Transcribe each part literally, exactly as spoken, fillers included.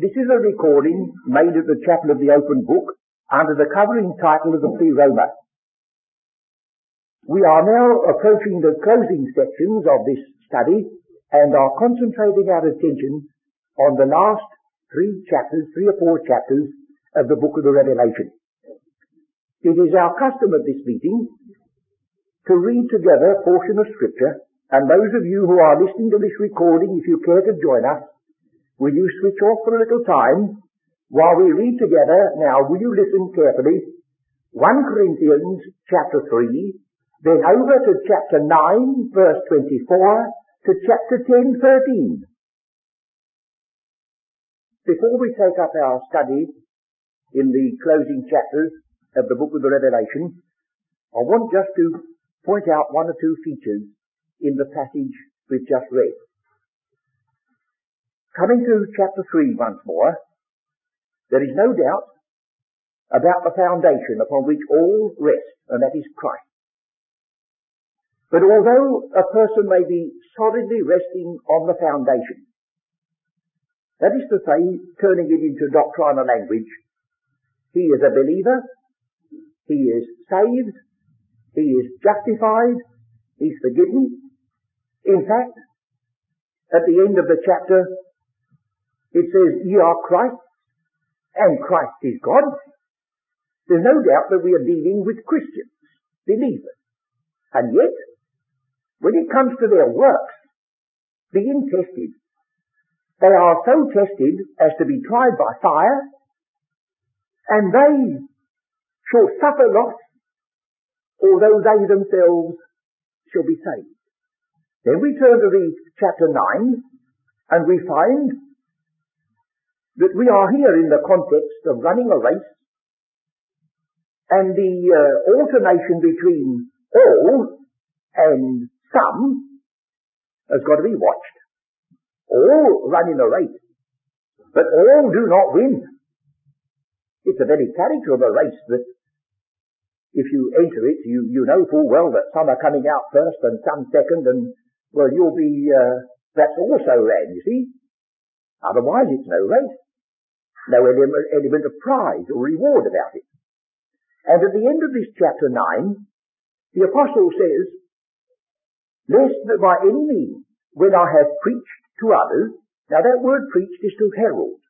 This is a recording made at the Chapel of the Open Book under the covering title of the Free Roma. We are now approaching the closing sections of this study and are concentrating our attention on the last three chapters, three or four chapters of the Book of the Revelation. It is our custom at this meeting to read together a portion of Scripture, and those of you who are listening to this recording, if you care to join us, will you switch off for a little time while we read together? Now, will you listen carefully? First Corinthians chapter three, then over to chapter nine, verse twenty-four, to chapter ten, thirteen. Before we take up our study in the closing chapters of the Book of the Revelation, I want just to point out one or two features in the passage we've just read. Coming to chapter three once more, there is no doubt about the foundation upon which all rest, and that is Christ. But although a person may be solidly resting on the foundation, that is to say, turning it into doctrinal language, he is a believer, he is saved, he is justified, he's forgiven. In fact, at the end of the chapter, it says, ye are Christ, and Christ is God. There's no doubt that we are dealing with Christians, believers. And yet, when it comes to their works, being tested, they are so tested as to be tried by fire, and they shall suffer loss, although they themselves shall be saved. Then we turn to the chapter nine, and we find that we are here in the context of running a race, and the uh, alternation between all and some has got to be watched. All run in a race, but all do not win. It's the very character of a race that if you enter it, you, you know full well that some are coming out first and some second, and well, you'll be, uh, that's also ran, you see. Otherwise, it's no race. No element of pride or reward about it. And at the end of this chapter nine, the Apostle says, lest that by any means, when I have preached to others, now that word preached is to herald.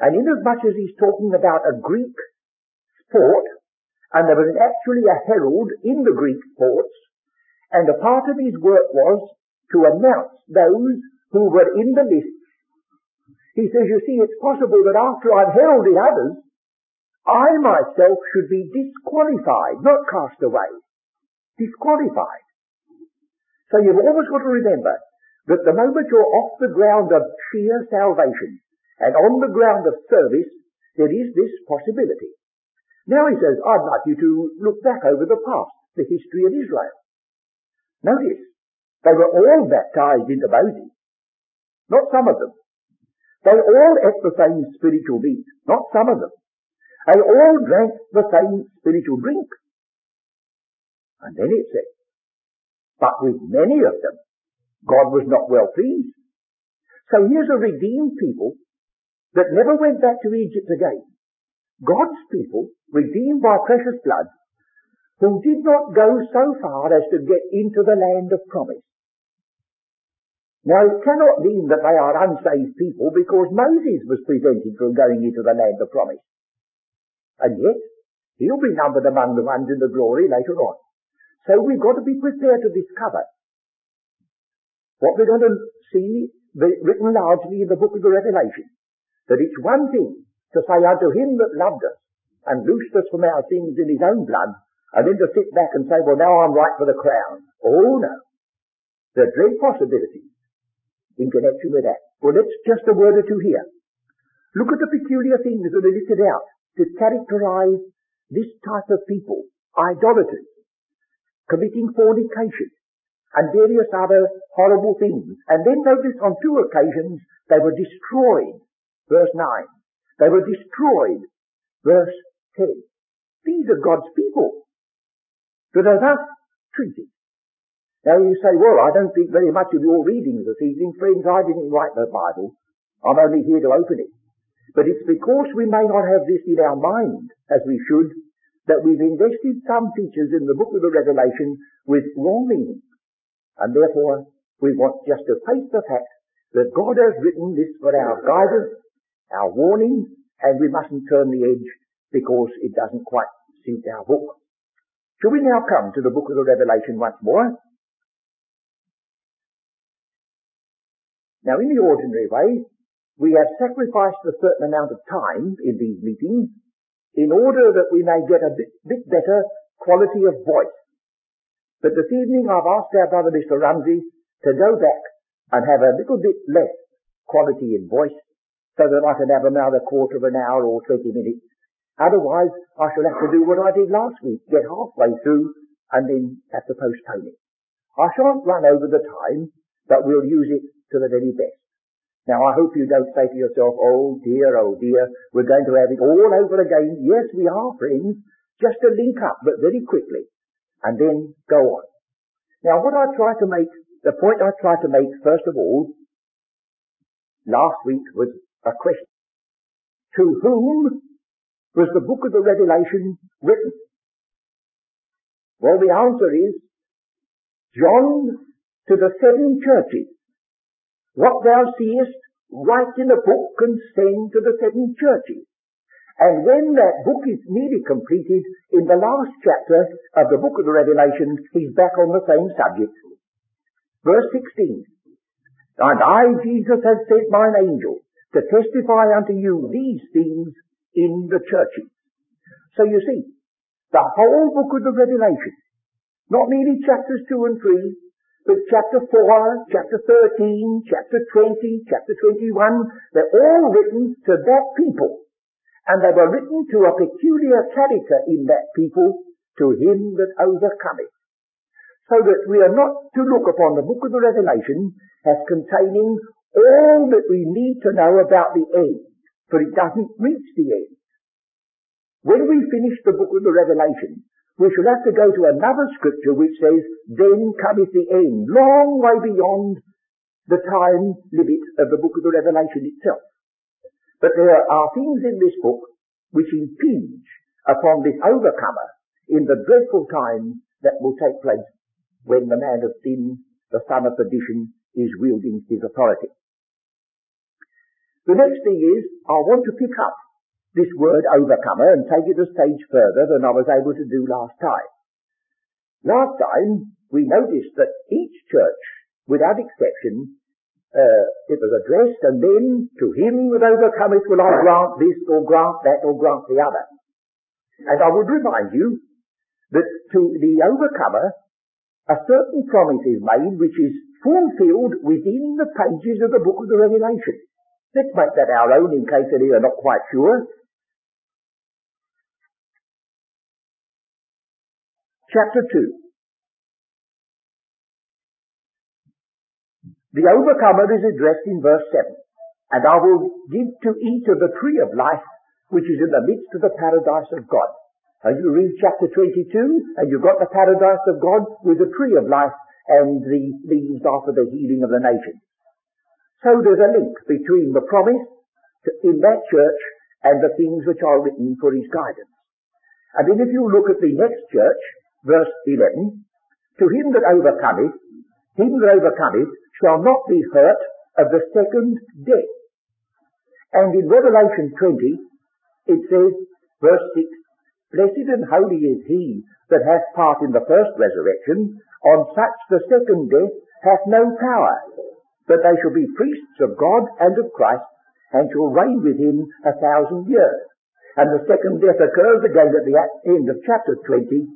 And inasmuch as he's talking about a Greek sport, and there was actually a herald in the Greek sports, and a part of his work was to announce those who were in the list. He says, you see, it's possible that after I've heralded others, I myself should be disqualified, not cast away. Disqualified. So you've always got to remember that the moment you're off the ground of sheer salvation and on the ground of service, there is this possibility. Now he says, I'd like you to look back over the past, the history of Israel. Notice, they were all baptized into Moses. Not some of them. They all ate the same spiritual meat, not some of them. They all drank the same spiritual drink. And then it said, but with many of them, God was not well pleased. So here's a redeemed people that never went back to Egypt again. God's people, redeemed by precious blood, who did not go so far as to get into the land of promise. Now, it cannot mean that they are unsaved people, because Moses was prevented from going into the land of promise. And yet, he'll be numbered among the ones in the glory later on. So we've got to be prepared to discover what we're going to see written largely in the Book of the Revelation, that it's one thing to say unto him that loved us and loosed us from our sins in his own blood, and then to sit back and say, well, now I'm right for the crown. Oh, no. There are great possibilities in connection with that. Well, let's just a word or two here. Look at the peculiar things that are listed out to characterize this type of people: idolaters, committing fornication, and various other horrible things. And then notice on two occasions they were destroyed, verse nine. They were destroyed, verse ten. These are God's people that are thus treated. Now you say, well, I don't think very much of your readings this evening. Friends, I didn't write the Bible. I'm only here to open it. But it's because we may not have this in our mind, as we should, that we've invested some features in the book of the Revelation with wrong meaning. And therefore, we want just to face the fact that God has written this for our guidance, our warning, and we mustn't turn the edge because it doesn't quite suit our book. Shall we now come to the book of the Revelation once more? Now, in the ordinary way, we have sacrificed a certain amount of time in these meetings in order that we may get a bit, bit better quality of voice. But this evening I've asked our brother Mister Ramsey to go back and have a little bit less quality in voice so that I can have another quarter of an hour or thirty minutes. Otherwise, I shall have to do what I did last week, get halfway through and then have to postpone it. I shan't run over the time, but we'll use it to the very best. Now, I hope you don't say to yourself, oh dear, oh dear, we're going to have it all over again. Yes, we are, friends, just to link up, but very quickly, and then go on. Now, what I try to make, the point I try to make, first of all, last week was a question. To whom was the book of the Revelation written? Well, the answer is, John to the seven churches. What thou seest, write in a book and send to the seven churches. And when that book is nearly completed, in the last chapter of the book of the Revelation, he's back on the same subject. Verse sixteen, and I, Jesus, have sent mine angel to testify unto you these things in the churches. So you see, the whole book of the Revelation, not merely chapters two and three, but chapter four, chapter thirteen, chapter twenty, chapter twenty-one, they're all written to that people. And they were written to a peculiar character in that people, to him that overcometh. So that we are not to look upon the book of the Revelation as containing all that we need to know about the end, for it doesn't reach the end. When we finish the book of the Revelation, we shall have to go to another scripture which says, then cometh the end, long way beyond the time limit of the book of the Revelation itself. But there are things in this book which impinge upon this overcomer in the dreadful times that will take place when the man of sin, the son of perdition, is wielding his authority. The next thing is, I want to pick up this word overcomer and take it a stage further than I was able to do last time. Last time we noticed that each church, without exception, uh, it was addressed, and then to him that overcometh will I grant this or grant that or grant the other. And I would remind you that to the overcomer a certain promise is made which is fulfilled within the pages of the book of the Revelation. Let's make that our own in case any are not quite sure. Chapter two. The overcomer is addressed in verse seven. And I will give to eat of the tree of life, which is in the midst of the paradise of God. And you read chapter twenty-two, and you've got the paradise of God with the tree of life and the leaves after the healing of the nations. So there's a link between the promise in that church and the things which are written for his guidance. And then if you look at the next church, verse eleven, to him that overcometh, him that overcometh shall not be hurt of the second death. And in Revelation twenty, it says, verse six, blessed and holy is he that hath part in the first resurrection, on such the second death hath no power, but they shall be priests of God and of Christ, and shall reign with him a thousand years. And the second death occurs again at the end of chapter twenty,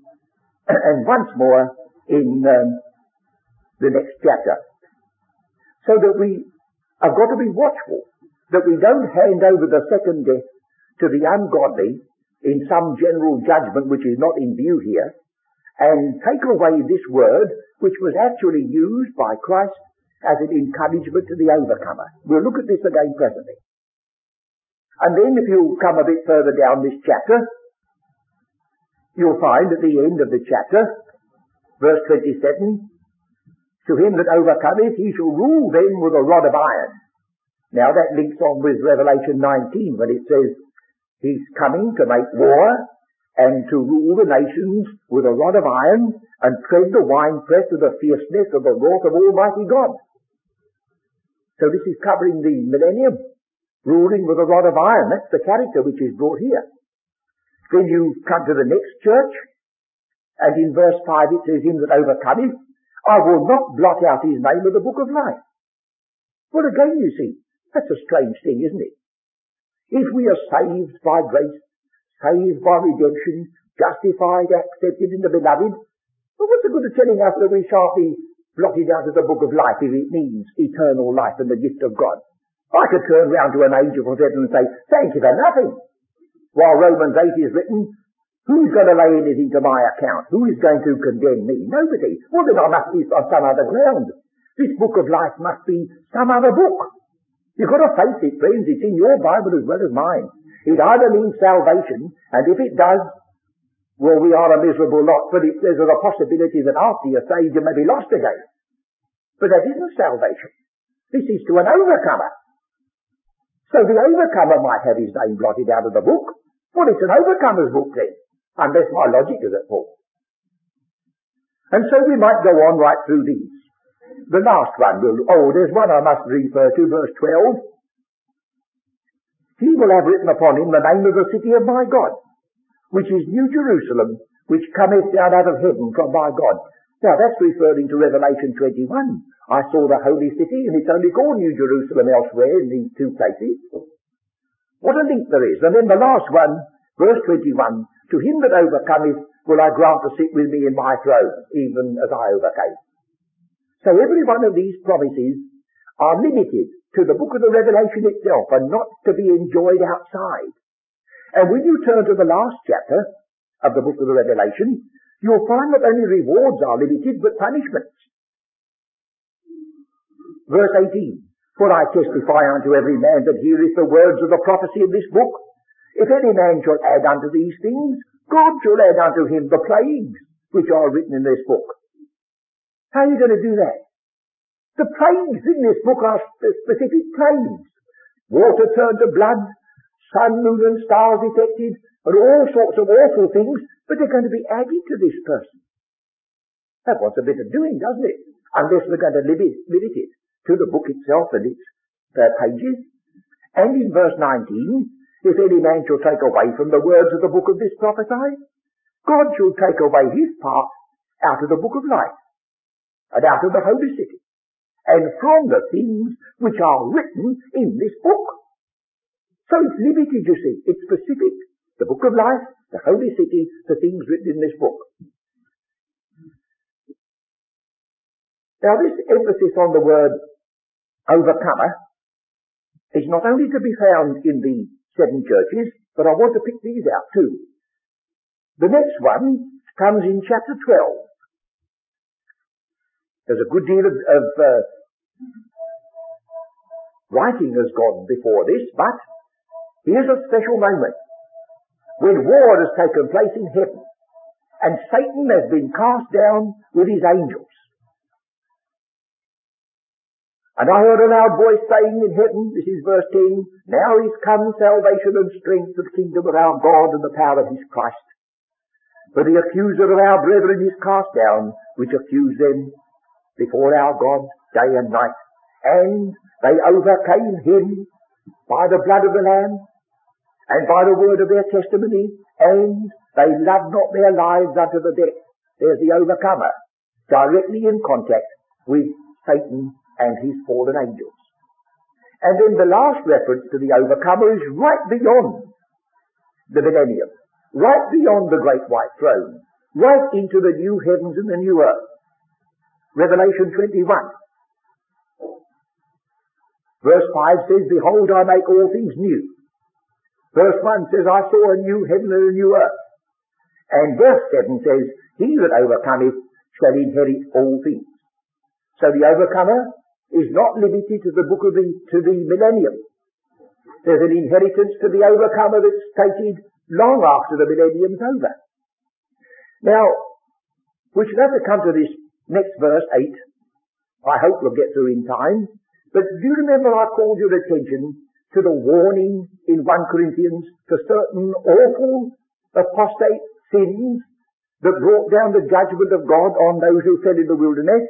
and once more in um, the next chapter. So that we have got to be watchful, that we don't hand over the second death to the ungodly in some general judgment which is not in view here, and take away this word which was actually used by Christ as an encouragement to the overcomer. We'll look at this again presently. And then if you come a bit further down this chapter, you'll find at the end of the chapter, verse twenty-seven, to him that overcometh, he shall rule them with a rod of iron. Now that links on with Revelation nineteen when it says he's coming to make war and to rule the nations with a rod of iron and tread the winepress of the fierceness of the wrath of Almighty God. So this is covering the millennium, ruling with a rod of iron. That's the character which is brought here. Then you come to the next church, and in verse five it says, him that overcometh, I will not blot out his name of the book of life. Well, again, you see, that's a strange thing, isn't it? If we are saved by grace, saved by redemption, justified, accepted in the beloved, well, what's the good of telling us that we shall be blotted out of the book of life if it means eternal life and the gift of God? I could turn round to an angel from heaven and say, thank you for nothing. While Romans eight is written, who's going to lay anything to my account? Who is going to condemn me? Nobody. Well, then I must be on some other ground. This book of life must be some other book. You've got to face it, friends. It's in your Bible as well as mine. It either means salvation, and if it does, well, we are a miserable lot, but it, there's a possibility that after you're saved, you may be lost again. But that isn't salvation. This is to an overcomer. So the overcomer might have his name blotted out of the book. Well, it's an overcomer's book then, unless my logic is at fault. And so we might go on right through these. The last one, will, oh, there's one I must refer to, verse twelve. He will have written upon him the name of the city of my God, which is New Jerusalem, which cometh down out of heaven from my God. Now that's referring to Revelation twenty-one. I saw the holy city, and it's only called New Jerusalem elsewhere in these two places. What a link there is. And then the last one, verse twenty-one, to him that overcometh will I grant to sit with me in my throne, even as I overcame. So every one of these promises are limited to the book of the Revelation itself and not to be enjoyed outside. And when you turn to the last chapter of the book of the Revelation, you'll find that only rewards are limited but punishments. Verse eighteen. For I testify unto every man that heareth the words of the prophecy of this book. If any man shall add unto these things, God shall add unto him the plagues which are written in this book. How are you going to do that? The plagues in this book are specific plagues. Water turned to blood, sun, moon and stars affected, and all sorts of awful things, but they're going to be added to this person. That wants a bit of doing, doesn't it? Unless we're going to limit, limit it to the book itself and its uh, pages. And in verse nineteen, if any man shall take away from the words of the book of this prophecy, God shall take away his part out of the book of life, and out of the holy city, and from the things which are written in this book. So it's limited, you see. It's specific. The book of life, the holy city, the things written in this book. Now this emphasis on the word overcomer is not only to be found in the seven churches, but I want to pick these out too. The next one comes in chapter twelve. There's a good deal of, of uh, writing has gone before this, but here's a special moment when war has taken place in heaven and Satan has been cast down with his angels. And I heard a loud voice saying in heaven, this is verse ten, now is come salvation and strength of the kingdom of our God and the power of his Christ. For the accuser of our brethren is cast down, which accused them before our God day and night. And they overcame him by the blood of the Lamb and by the word of their testimony, and they loved not their lives unto the death. There's the overcomer, directly in contact with Satan and his fallen angels. And then the last reference to the overcomer is right beyond the millennium, right beyond the great white throne, right into the new heavens and the new earth. Revelation twenty-one, verse five says, behold, I make all things new. Verse one says, I saw a new heaven and a new earth. And verse seven says, he that overcometh shall inherit all things. So the overcomer is not limited to the book of the, to the millennium. There's an inheritance to the overcomer that's stated long after the millennium's over. Now, we should have to come to this next verse eight. I hope we'll get through in time. But do remember I called your attention to the warning in First Corinthians for certain awful apostate sins that brought down the judgment of God on those who fell in the wilderness.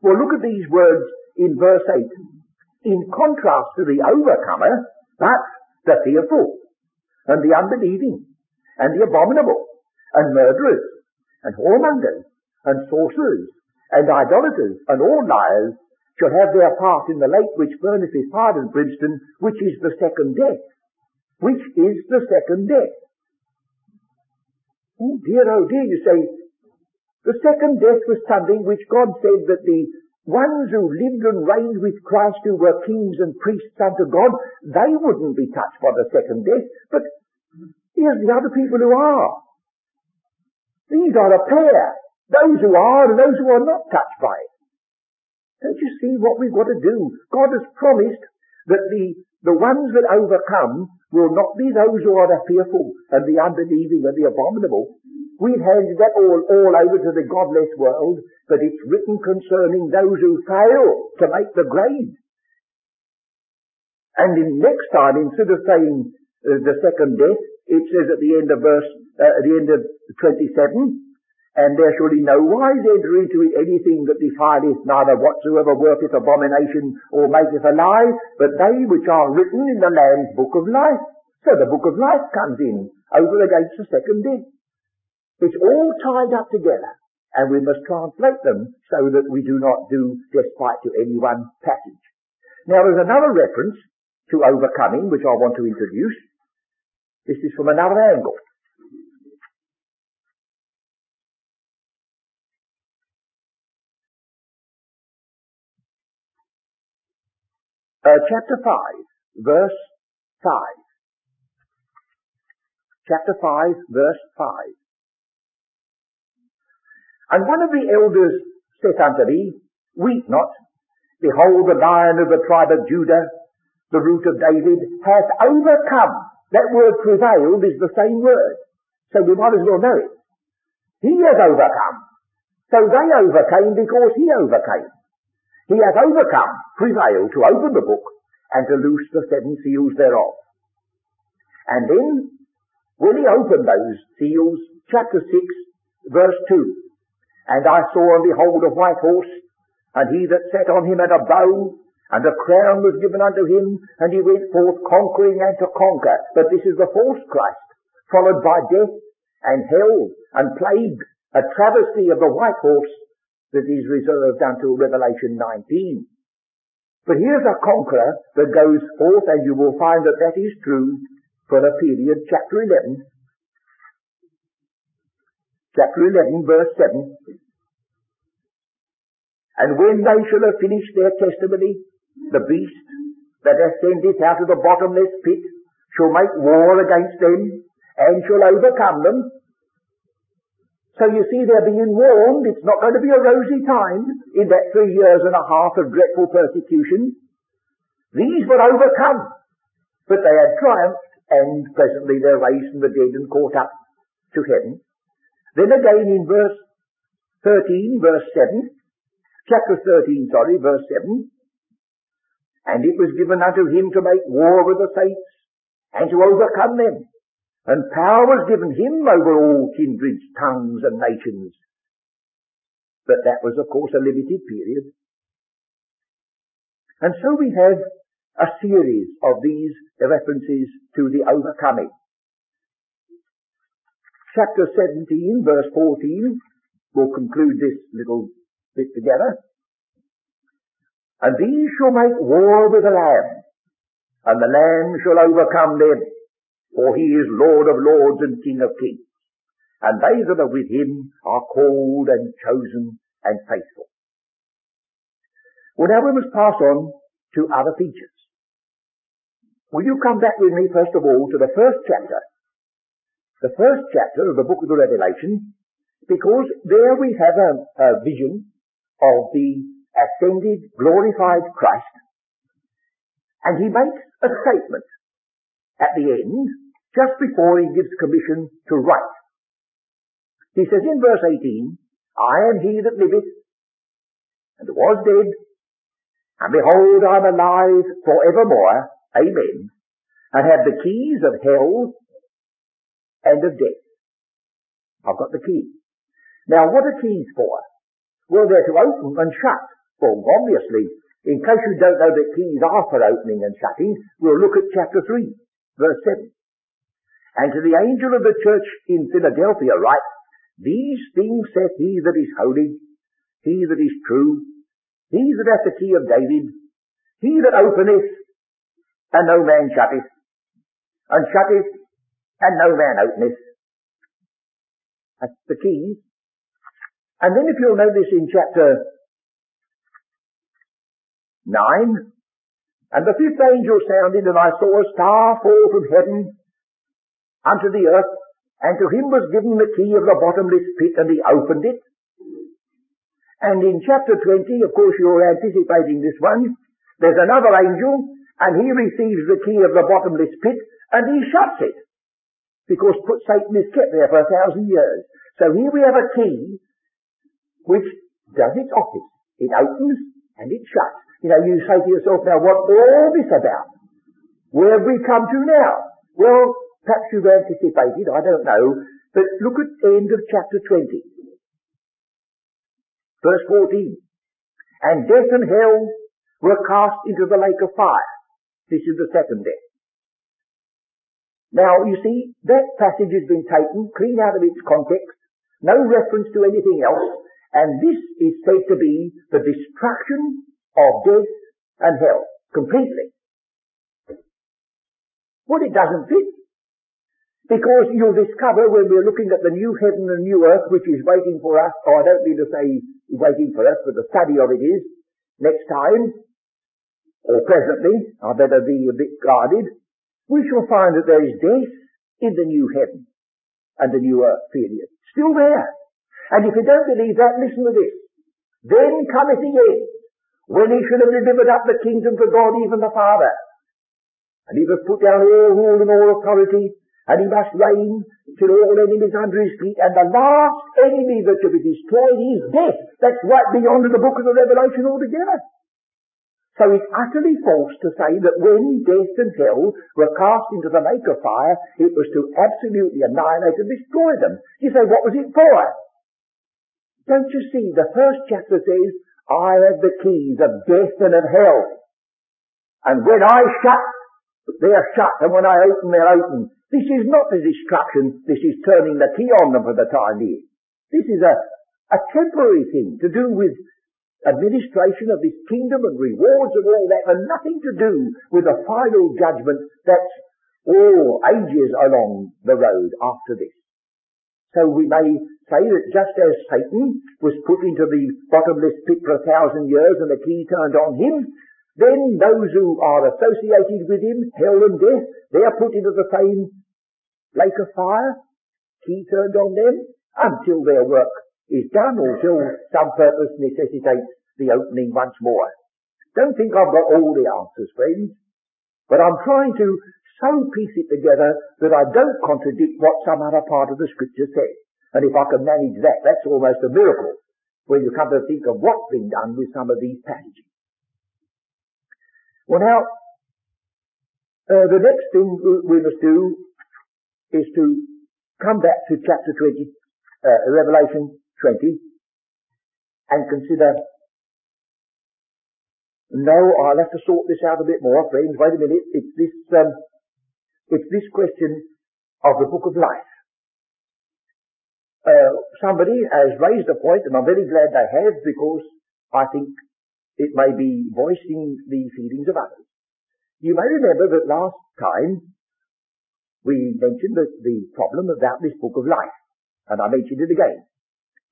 Well, look at these words in verse eight. In contrast to the overcomer, that's the fearful, and the unbelieving, and the abominable, and murderers, and whoremongers, and sorcerers, and idolaters, and all liars, shall have their part in the lake which furnisheth fire and brimstone, which is the second death. Which is the second death. Oh dear, oh dear, you say, the second death was something which God said that the ones who lived and reigned with Christ, who were kings and priests unto God, they wouldn't be touched by the second death. But here's the other people who are. These are a pair. Those who are and those who are not touched by it. Don't you see what we've got to do? God has promised that the, the ones that overcome will not be those who are the fearful and the unbelieving and the abominable. We've handed that all, all over to the godless world, but it's written concerning those who fail to make the grade. And in next time, instead of saying uh, the second death, it says at the end of verse, uh, at the end of twenty-seven, and there shall in no wise enter into it anything that defileth, neither whatsoever worketh abomination or maketh a lie, but they which are written in the Lamb's book of life. So the book of life comes in over against the second death. It's all tied up together, and we must translate them so that we do not do despite to any one passage. Now there's another reference to overcoming which I want to introduce. This is from another angle. Uh, chapter five, verse five. Chapter five, verse five. And one of the elders saith unto me, Weep not, behold the Lion of the tribe of Judah, the root of David, hath overcome. That word prevailed is the same word, so we might as well know it. He has overcome. So they overcame because he overcame. He hath overcome, prevailed, to open the book, and to loose the seven seals thereof. And then, when he opened those seals, chapter six, verse two, And I saw, and behold, a white horse, and he that sat on him had a bow, and a crown was given unto him, and he went forth conquering and to conquer. But this is the false Christ, followed by death, and hell, and plague, a travesty of the white horse, that is reserved until Revelation nineteen. But here's a conqueror that goes forth, and you will find that that is true for the period, chapter eleven. Chapter eleven, verse seven. And when they shall have finished their testimony, the beast that ascendeth out of the bottomless pit shall make war against them, and shall overcome them. So you see, they're being warned, it's not going to be a rosy time in that three years and a half of dreadful persecution. These were overcome, but they had triumphed, and presently they're raised from the dead and caught up to heaven. Then again in verse thirteen, verse seven, chapter thirteen, sorry, verse seven, And it was given unto him to make war with the saints, and to overcome them. And power was given him over all kindreds, tongues, and nations. But that was, of course, a limited period. And so we have a series of these references to the overcoming. Chapter seventeen, verse fourteen, will conclude this little bit together. And these shall make war with the Lamb, and the Lamb shall overcome them. For he is Lord of lords and King of kings, and they that are with him are called and chosen and faithful. Well, now we must pass on to other features. Will you come back with me, first of all, to the first chapter, the first chapter of the book of the Revelation, because there we have a, a vision of the ascended, glorified Christ, and he makes a statement at the end, just before he gives commission to write. He says in verse eighteen, I am he that liveth, and was dead, And behold, I'm alive forevermore, amen, and have the keys of hell and of death. I've got the keys. Now, what are keys for? Well, they're to open and shut. Well, obviously, in case you don't know that keys are for opening and shutting, we'll look at chapter three, verse seven. And to the angel of the church in Philadelphia write, These things saith he that is holy, he that is true, he that hath the key of David, he that openeth, and no man shutteth, and shutteth, and no man openeth. That's the keys. And then if you'll notice in chapter nine, and the fifth angel sounded, and I saw a star fall from heaven unto the earth, and to him was given the key of the bottomless pit, and he opened it. And in chapter twenty, of course you're anticipating this one, there's another angel, and he receives the key of the bottomless pit, and he shuts it, because Satan is kept there for a thousand years. So here we have a key which does its office. It opens and it shuts. You know, you say to yourself, now what's all this about? Where have we come to now? Well, perhaps you've anticipated, I don't know, but look at the end of chapter twenty, verse fourteen. And death and hell were cast into the lake of fire. This is the second death. Now, you see, that passage has been taken clean out of its context, no reference to anything else, and this is said to be the destruction of death and hell, completely. Well, it doesn't fit, because you'll discover when we're looking at the new heaven and new earth, which is waiting for us, or I don't mean to say waiting for us, but the study of it is, next time, or presently, I better be a bit guarded, we shall find that there is death in the new heaven and the new earth, period. Still there. And if you don't believe that, listen to this. Then cometh the end, when he should have delivered up the kingdom to God, even the Father. And he must put down all rule and all authority, and he must reign till all enemies under his feet. And the last enemy that shall be destroyed is death. That's right beyond the book of the Revelation altogether. So it's utterly false to say that when death and hell were cast into the lake of fire, it was to absolutely annihilate and destroy them. You say, what was it for? Don't you see, the first chapter says, I have the keys of death and of hell. And when I shut, they are shut, and when I open, they're open. This is not the destruction, this is turning the key on them for the time being. This is a, a temporary thing to do with administration of this kingdom and rewards and all that, and nothing to do with the final judgment that's all ages along the road after this. So we may say that just as Satan was put into the bottomless pit for a thousand years and the key turned on him, then those who are associated with him, hell and death, they are put into the same lake of fire, key turned on them, until their work is done, or till some purpose necessitates the opening once more. Don't think I've got all the answers, friends, but I'm trying to so piece it together that I don't contradict what some other part of the Scripture says. And if I can manage that, that's almost a miracle, when you come to think of what's been done with some of these passages. Well now, uh, the next thing we must do is to come back to chapter twenty, uh, Revelation twenty, and consider. No, I'll have to sort this out a bit more, friends. Wait a minute. It's this. Um, it's this question of the Book of Life. Uh, somebody has raised a point, and I'm very glad they have, because I think it may be voicing the feelings of others. You may remember that last time we mentioned the, the problem about this Book of Life, and I mentioned it again.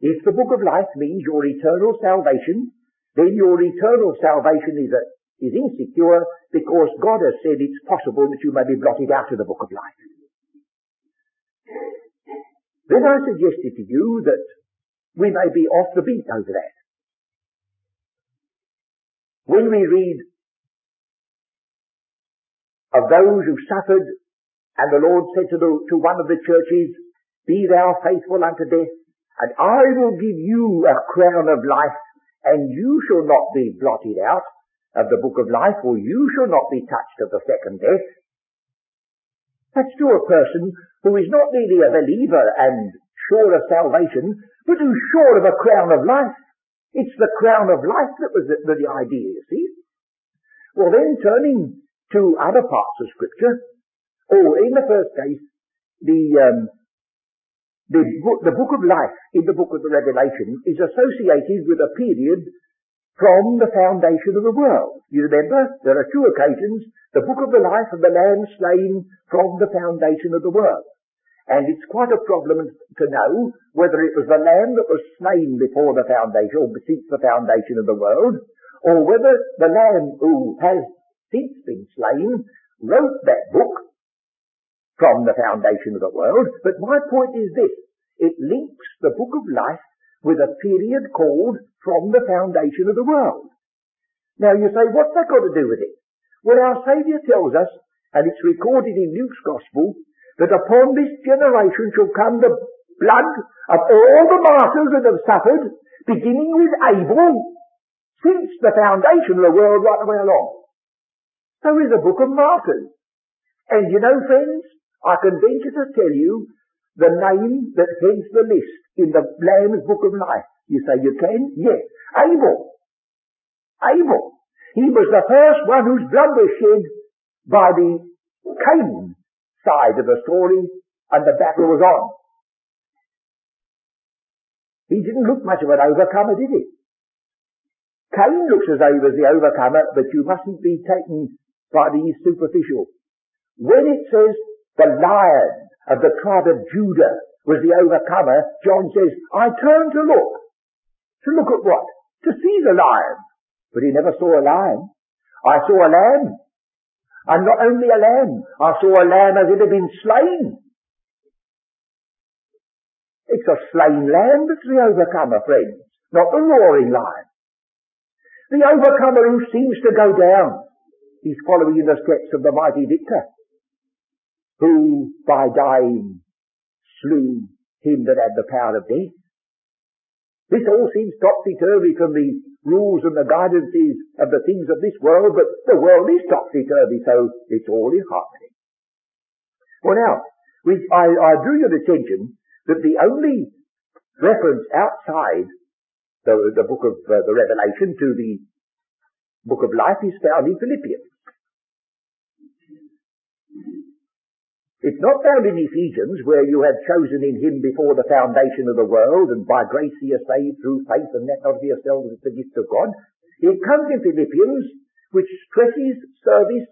If the Book of Life means your eternal salvation, then your eternal salvation is, a, is insecure, because God has said it's possible that you may be blotted out of the Book of Life. Then I suggested to you that we may be off the beat over that. When we read of those who suffered, and the Lord said to, the, to one of the churches, Be thou faithful unto death, and I will give you a crown of life, and you shall not be blotted out. of the book of life, for you shall not be touched of the second death. That's to a person who is not merely a believer and sure of salvation, but who's sure of a crown of life. It's the crown of life that was the, the idea, you see. Well, then turning to other parts of Scripture, or in the first case, the, um, the, the book of life in the book of the Revelation is associated with a period from the foundation of the world. You remember, there are two occasions, the book of the life of the Lamb slain from the foundation of the world. And it's quite a problem to know whether it was the Lamb that was slain before the foundation, or since the foundation of the world, or whether the Lamb who has since been slain wrote that book from the foundation of the world. But my point is this, it links the book of life with a period called from the foundation of the world. Now you say, what's that got to do with it? Well, our Saviour tells us, and it's recorded in Luke's Gospel, that upon this generation shall come the blood of all the martyrs that have suffered, beginning with Abel, since the foundation of the world right the way along. So is a book of martyrs. And you know, friends, I can venture to tell you the name that heads the list in the Lamb's book of life. You say you can? Yes. Abel. Abel. He was the first one whose blood was shed by the Cain side of the story, and the battle was on. He didn't look much of an overcomer, did he? Cain looks as though he was the overcomer, but you mustn't be taken by the superficial. When it says the lion of the tribe of Judah was the overcomer, John says, I turned to look. To look at what? To see the lion. But he never saw a lion. I saw a lamb. And not only a lamb, I saw a lamb as it had been slain. It's a slain lamb that's the overcomer, friends, not the roaring lion. The overcomer who seems to go down, he's following in the steps of the mighty victor, who by dying slew him that had the power of death. This all seems topsy-turvy from the rules and the guidances of the things of this world, but the world is topsy-turvy, so it's all in harmony. Well now, we, I, I drew your attention that the only reference outside the, the book of uh, the Revelation to the book of life is found in Philippians. It's not found in Ephesians, where you have chosen in him before the foundation of the world, and by grace ye are saved through faith, and that not of yourselves, it's the gift of God. It comes in Philippians, which stresses service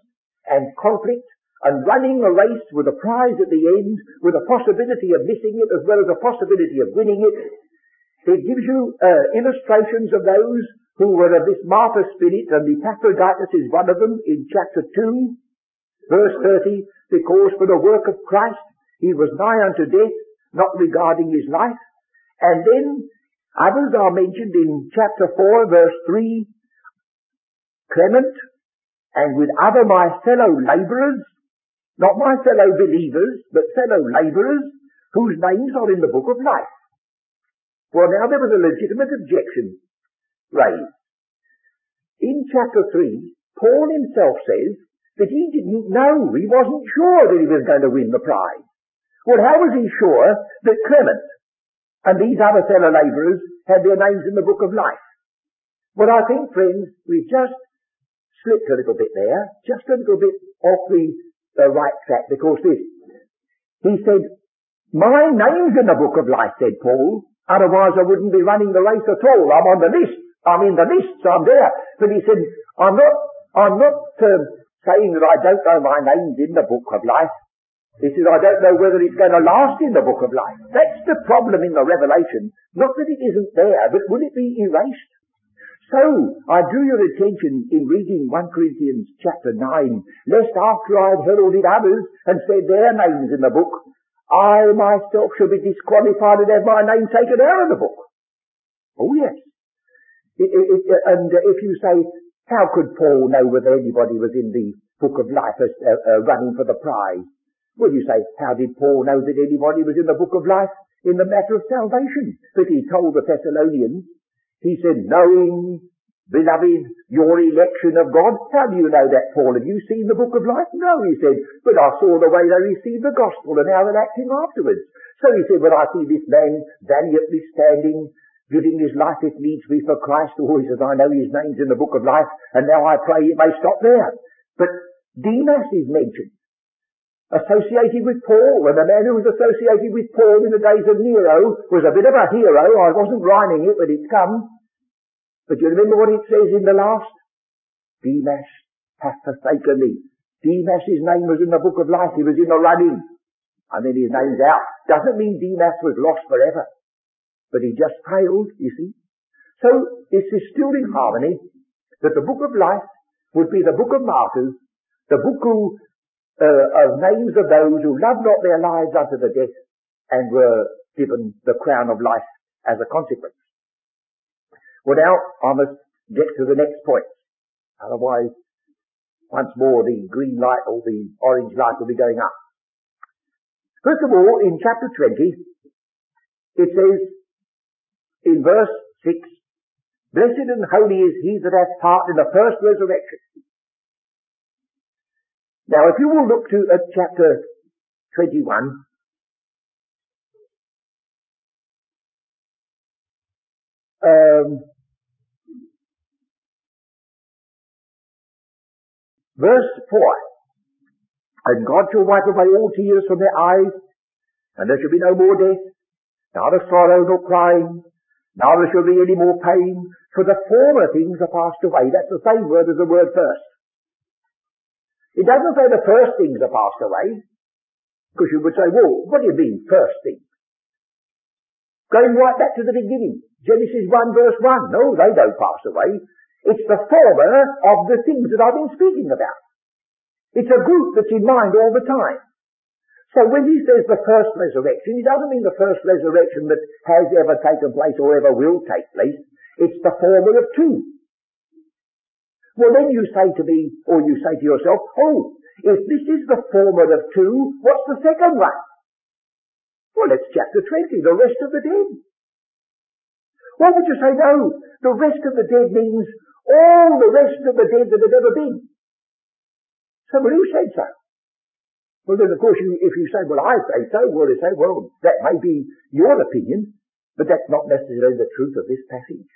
and conflict and running a race with a prize at the end, with a possibility of missing it as well as a possibility of winning it. It gives you uh, illustrations of those who were of this martyr spirit, and Epaphroditus is one of them in chapter two. Verse thirty, because for the work of Christ he was nigh unto death, not regarding his life. And then others are mentioned in chapter four, verse three, Clement, and with other my fellow labourers, not my fellow believers, but fellow labourers, whose names are in the book of life. Well, now there was a legitimate objection raised. In chapter three, Paul himself says that he didn't know, he wasn't sure that he was going to win the prize. Well, how was he sure that Clement and these other fellow labourers had their names in the book of life? Well, I think, friends, we've just slipped a little bit there, just a little bit off the, the right track, because this. He said, my name's in the book of life, said Paul, otherwise I wouldn't be running the race at all. I'm on the list, I'm in the list, so I'm there. But he said, I'm not, I'm not, um, saying that I don't know my name's in the book of life. He says, I don't know whether it's going to last in the book of life. That's the problem in the Revelation. Not that it isn't there, but will it be erased? So, I drew your attention in reading First Corinthians chapter nine, lest after I had heralded others and said their names in the book, I myself should be disqualified and have my name taken out of the book. Oh yes. It, it, it, and if you say, how could Paul know whether anybody was in the book of life as uh, uh, running for the prize? Well, you say, how did Paul know that anybody was in the book of life in the matter of salvation? But he told the Thessalonians, he said, knowing Beloved, your election of God, how do you know that, Paul? Have you seen the book of life? No, he said, but I saw the way they received the gospel and how they're acting afterwards. So he said, when I see this man valiantly standing, giving his life, if needs be, for Christ, oh, he says, I know his name's in the book of life, and now I pray it may stop there. But Demas is mentioned, associated with Paul, and the man who was associated with Paul in the days of Nero was a bit of a hero. I wasn't rhyming it, but it's come. But you remember what it says in the last? Demas hath forsaken me. Demas' name was in the book of life. He was in the running. And then his name's out. Doesn't mean Demas was lost forever. But he just failed, you see. So this is still in harmony that the book of life would be the book of martyrs, the book who, uh, of names of those who loved not their lives unto the death and were given the crown of life as a consequence. Well, now I must get to the next point. Otherwise, once more, the green light or the orange light will be going up. First of all, in chapter twenty, it says in verse six, Blessed and holy is he that hath part in the first resurrection. Now, if you will look to at chapter twenty-one, Um, verse four, And God shall wipe away all tears from their eyes, and there shall be no more death, neither sorrow nor crying, neither shall be any more pain, for the former things are passed away. That's the same word as the word first. It doesn't say the first things are passed away, because you would say, well, what do you mean first things? Going right back to the beginning. Genesis one verse one. No, they don't pass away. It's the former of the things that I've been speaking about. It's a group that's in mind all the time. So when he says the first resurrection, he doesn't mean the first resurrection that has ever taken place or ever will take place. It's the former of two. Well, then you say to me, or you say to yourself, oh, if this is the former of two, what's the second one? Well, it's chapter twenty, the rest of the dead. Why would you say no? The rest of the dead means all the rest of the dead that have ever been. So, well, who said so? Well, then, of course, you, if you say, well, I say so, well, they say, well, that may be your opinion, but that's not necessarily the truth of this passage.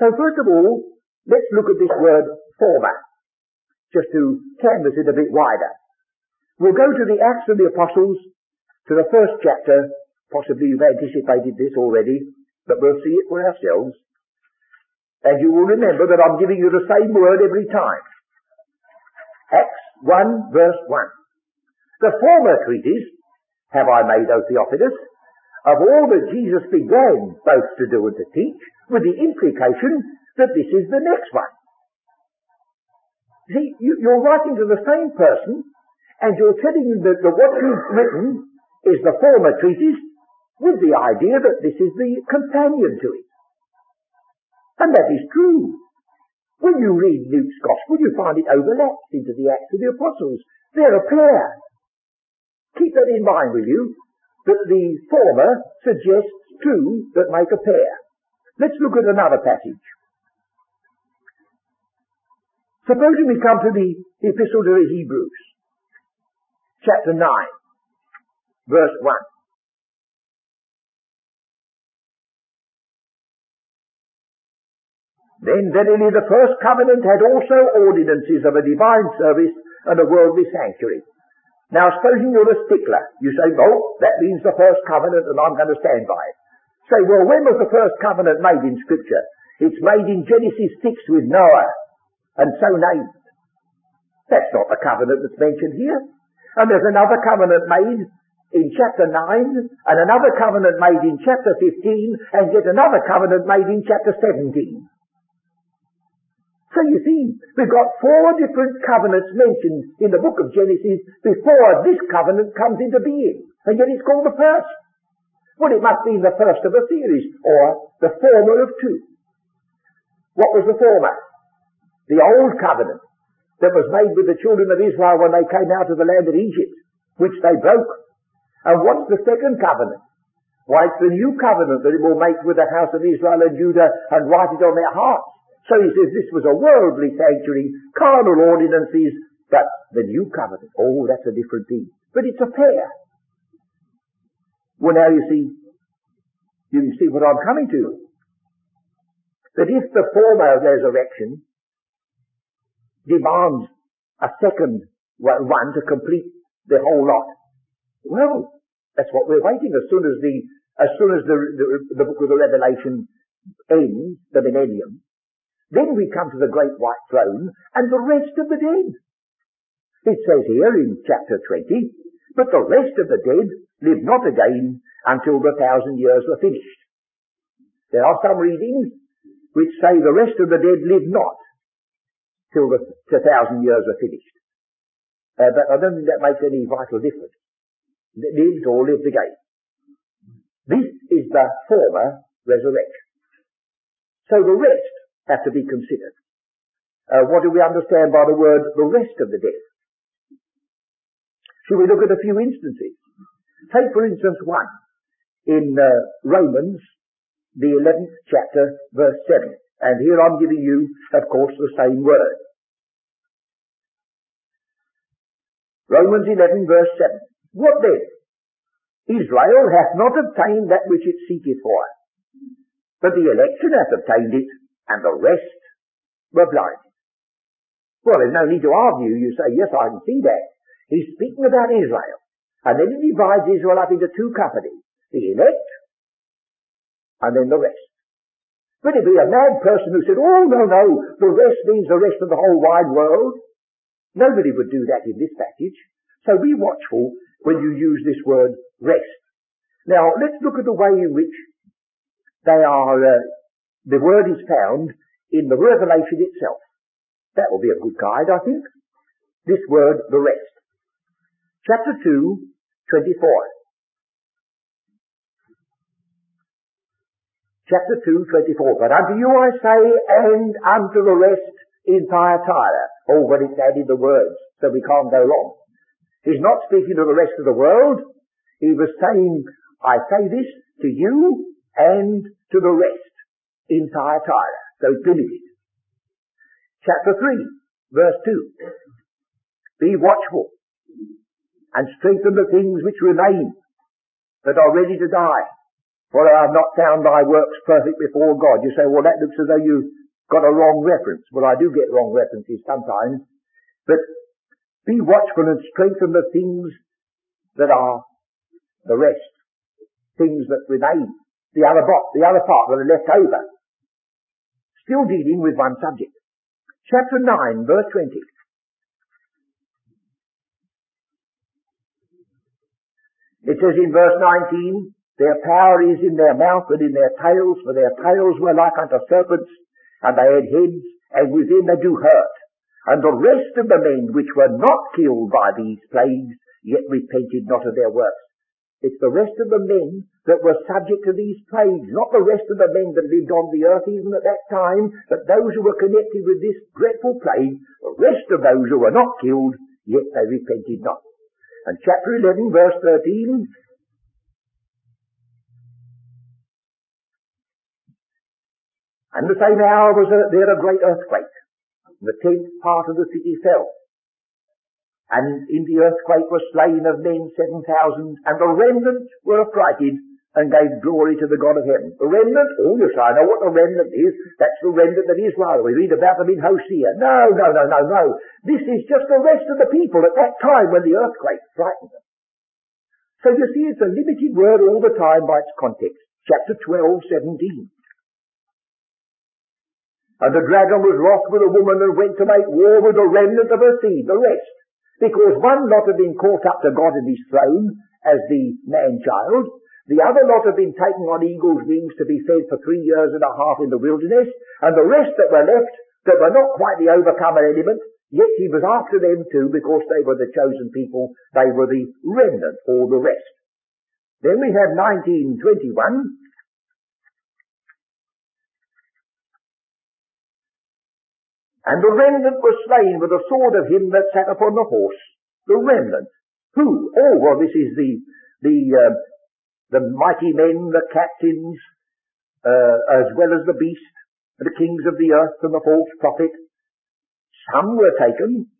So, first of all, let's look at this word former, just to canvas it a bit wider. We'll go to the Acts of the Apostles, to the first chapter. Possibly you've anticipated this already, but we'll see it for ourselves. And you will remember that I'm giving you the same word every time. Acts one, verse one. The former treatise have I made, O Theophilus, of all that Jesus began both to do and to teach, with the implication that this is the next one. See, you, you're writing to the same person, and you're telling him that, that what you've written is the former treatise with the idea that this is the companion to it. And that is true. When you read Luke's Gospel, you find it overlaps into the Acts of the Apostles. They're a pair. Keep that in mind with you, that the former suggests two that make a pair. Let's look at another passage. Supposing we come to the Epistle to the Hebrews, chapter nine. Verse one. Then verily the first covenant had also ordinances of a divine service and a worldly sanctuary. Now supposing you're a stickler, you say, well, that means the first covenant and I'm going to stand by it. Say, well, when was the first covenant made in Scripture? It's made in Genesis six with Noah, and so named. That's not the covenant that's mentioned here. And there's another covenant made in chapter nine, and another covenant made in chapter fifteen, and yet another covenant made in chapter seventeen. So you see, we've got four different covenants mentioned in the book of Genesis before this covenant comes into being, and yet it's called the first. Well, it must be the first of a series, or the former of two. What was the former? The old covenant that was made with the children of Israel when they came out of the land of Egypt, which they broke. And what's the second covenant? Why, it's the new covenant that it will make with the house of Israel and Judah and write it on their hearts, So he says this was a worldly sanctuary, carnal ordinances, but the new covenant, oh, that's a different thing. But it's a pair. Well, now you see, you see what I'm coming to. That if the former resurrection demands a second one to complete the whole lot, well, that's what we're waiting. As soon as the as soon as the, the, the book of the Revelation ends, the millennium, then we come to the great white throne and the rest of the dead. It says here in chapter twenty, but the rest of the dead live not again until the thousand years are finished. There are some readings which say the rest of the dead live not till the till thousand years are finished. Uh, but I don't think that makes any vital difference. Lived or lived again. This is the former resurrection. So the rest have to be considered. Uh, what do we understand by the word the rest of the dead? Shall we look at a few instances? Take for instance one in uh, Romans the eleventh chapter verse seven. And here I'm giving you of course the same word. Romans eleven verse seven. What then? Israel hath not obtained that which it seeketh for, but the election hath obtained it, and the rest were blind. Well, there's no need to argue. You say, yes, I can see that. He's speaking about Israel. And then he divides Israel up into two companies, the elect and then the rest. Would it be a mad person who said, oh, no, no, the rest means the rest of the whole wide world? Nobody would do that in this passage. So be watchful when you use this word, rest. Now, let's look at the way in which they are, uh, the word is found in the Revelation itself. That will be a good guide, I think. This word, the rest. Chapter two, twenty-four. Chapter two, twenty-four. But unto you I say, and unto the rest in Thyatira. Oh, but it's added the words, so we can't go wrong. He's not speaking to the rest of the world. He was saying, I say this to you and to the rest in Thyatira. So it's limited. Chapter three, verse two. Be watchful and strengthen the things which remain that are ready to die, for I have not found thy works perfect before God. You say, well, that looks as though you've got a wrong reference. Well, I do get wrong references sometimes, but be watchful and strengthen the things that are the rest, things that remain, the other part, the other part that are left over. Still dealing with one subject. Chapter nine, verse twenty. It says in verse nineteen, their power is in their mouth and in their tails, for their tails were like unto serpents, and they had heads, and within they do hurt. And the rest of the men which were not killed by these plagues, yet repented not of their works. It's the rest of the men that were subject to these plagues, not the rest of the men that lived on the earth even at that time, but those who were connected with this dreadful plague, the rest of those who were not killed, yet they repented not. And chapter eleven, verse thirteen, and the same hour was there a great earthquake. The tenth part of the city fell, and in the earthquake were slain of men seven thousand, and the remnant were affrighted, and gave glory to the God of heaven. The remnant, oh yes, I know what the remnant is, that's the remnant of Israel, we read about them in Hosea. No, no, no, no, no, this is just the rest of the people at that time when the earthquake frightened them. So you see, it's a limited word all the time by its context. Chapter twelve, seventeen. And the dragon was wroth with a woman and went to make war with the remnant of her seed, the rest. Because one lot had been caught up to God in his throne as the man-child. The other lot had been taken on eagle's wings to be fed for three years and a half in the wilderness. And the rest that were left, that were not quite the overcomer element, yet he was after them too, because they were the chosen people. They were the remnant, or the rest. Then we have nineteen twenty-one. And the remnant was slain with the sword of him that sat upon the horse. The remnant. Who? Oh, well, this is the the uh, the mighty men, the captains, uh, as well as the beast, the kings of the earth and the false prophet. Some were taken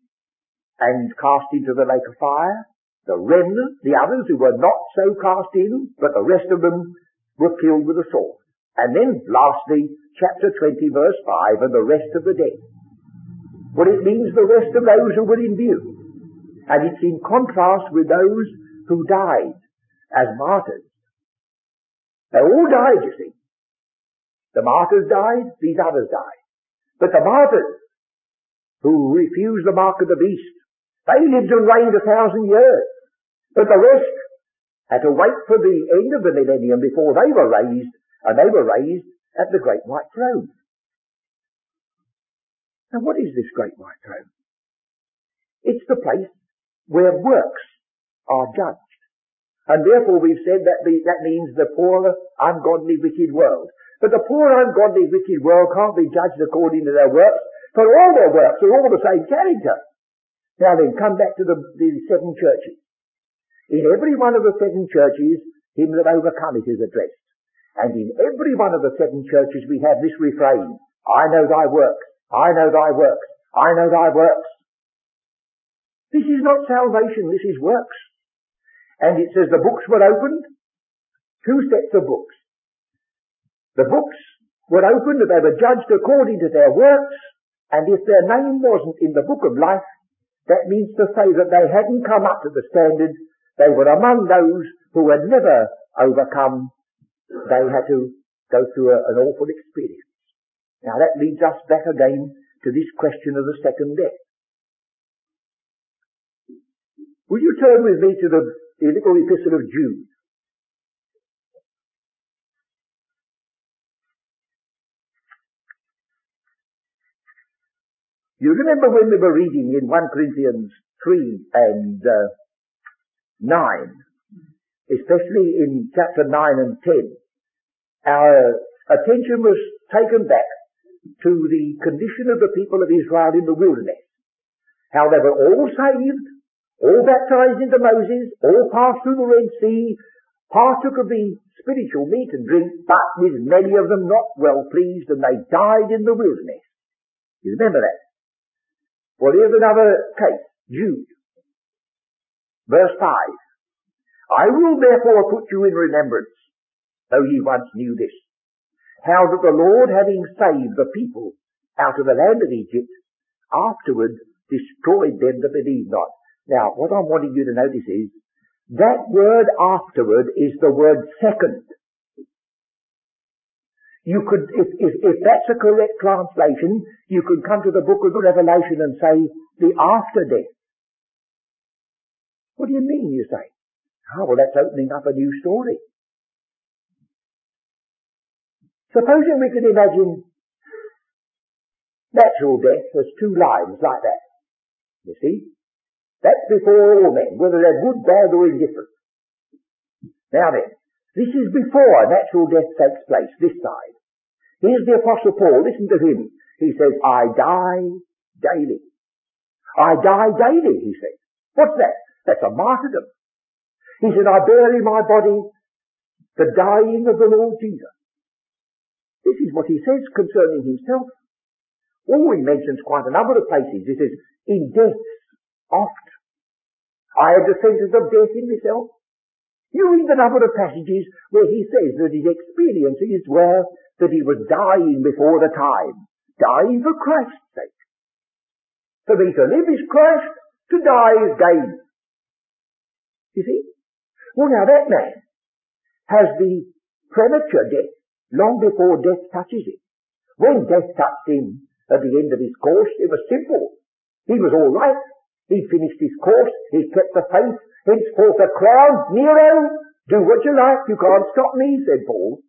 and cast into the lake of fire. The remnant, the others who were not so cast in, but the rest of them were killed with a sword. And then lastly, chapter twenty verse five, and the rest of the dead. Well, it means the rest of those who were in view. And it's in contrast with those who died as martyrs. They all died, you see. The martyrs died, these others died. But the martyrs who refused the mark of the beast, they lived and reigned a thousand years. But the rest had to wait for the end of the millennium before they were raised, and they were raised at the great white throne. Now what is this great white throne? It's the place where works are judged. And therefore we've said that the, that means the poor, ungodly, wicked world. But the poor, ungodly, wicked world can't be judged according to their works, for all their works are all the same character. Now then, come back to the, the seven churches. In every one of the seven churches, him that overcometh is addressed. And in every one of the seven churches we have this refrain, I know thy works, I know thy works, I know thy works. This is not salvation, this is works. And it says the books were opened, two sets of books. The books were opened and they were judged according to their works, and if their name wasn't in the book of life, that means to say that they hadn't come up to the standard, they were among those who had never overcome, they had to go through a, an awful experience. Now that leads us back again to this question of the second death. Will you turn with me to the, the little epistle of Jude? You remember when we were reading in First Corinthians three and nine, especially in chapter nine and ten, our attention was taken back to the condition of the people of Israel in the wilderness, how they were all saved, all baptized into Moses, all passed through the Red Sea, partook of the spiritual meat and drink, but with many of them not well pleased, and they died in the wilderness. You remember that? Well, here's another case, Jude, verse five. I will therefore put you in remembrance, though ye once knew this, how that the Lord, having saved the people out of the land of Egypt, afterward destroyed them that believed not. Now, what I'm wanting you to notice is, that word afterward is the word second. You could, if, if, if that's a correct translation, you could come to the book of the Revelation and say, the after death. What do you mean, you say? Ah, well, that's opening up a new story. Supposing we can imagine natural death as two lines like that. You see? That's before all men, whether they're good, bad, or indifferent. Now then, this is before natural death takes place, this side. Here's the Apostle Paul, listen to him. He says, I die daily. I die daily, he says. What's that? That's a martyrdom. He said, I bury my body, the dying of the Lord Jesus. This is what he says concerning himself. Oh, he mentions quite a number of places. He says, in death, oft. I have the sentence of death in myself. You read the number of passages where he says that his experiences were that he was dying before the time, dying for Christ's sake. For me to live is Christ, to die is gain. You see? Well, now that man has the premature death long before death touches him. When death touched him at the end of his course, it was simple. He was all right. He finished his course. He kept the faith. Henceforth a crown, Nero, do what you like, you can't stop me, said Paul.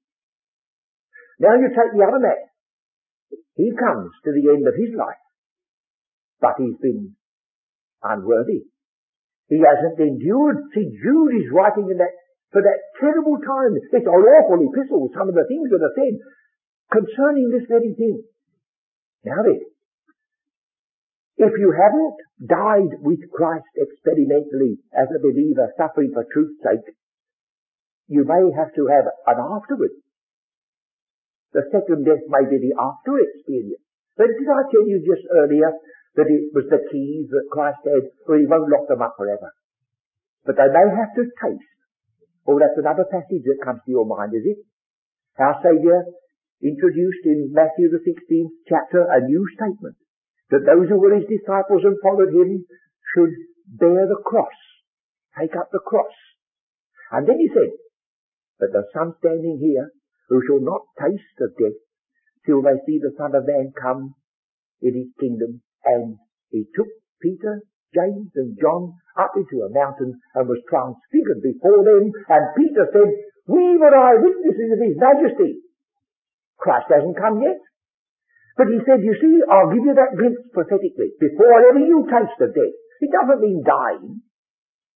Now you take the other man. He comes to the end of his life, but he's been unworthy. He hasn't endured. See, Jude is writing in that, for that terrible time. It's an awful epistle, some of the things that are said concerning this very thing. Now then, if you haven't died with Christ experimentally as a believer suffering for truth's sake, you may have to have an afterward. The second death may be the after experience. But did I tell you just earlier that it was the keys that Christ had? Well, he won't lock them up forever. But they may have to taste. Oh, that's another passage that comes to your mind, is it? Our Saviour introduced in Matthew the sixteenth chapter a new statement that those who were his disciples and followed him should bear the cross, take up the cross. And then he said, but there's some standing here who shall not taste of death till they see the Son of Man come in his kingdom. And he took Peter, James and John up into a mountain and was transfigured before them. And Peter said, we were eyewitnesses of his majesty. Christ hasn't come yet. But he said, you see, I'll give you that glimpse prophetically. Before ever you taste of death. It doesn't mean dying.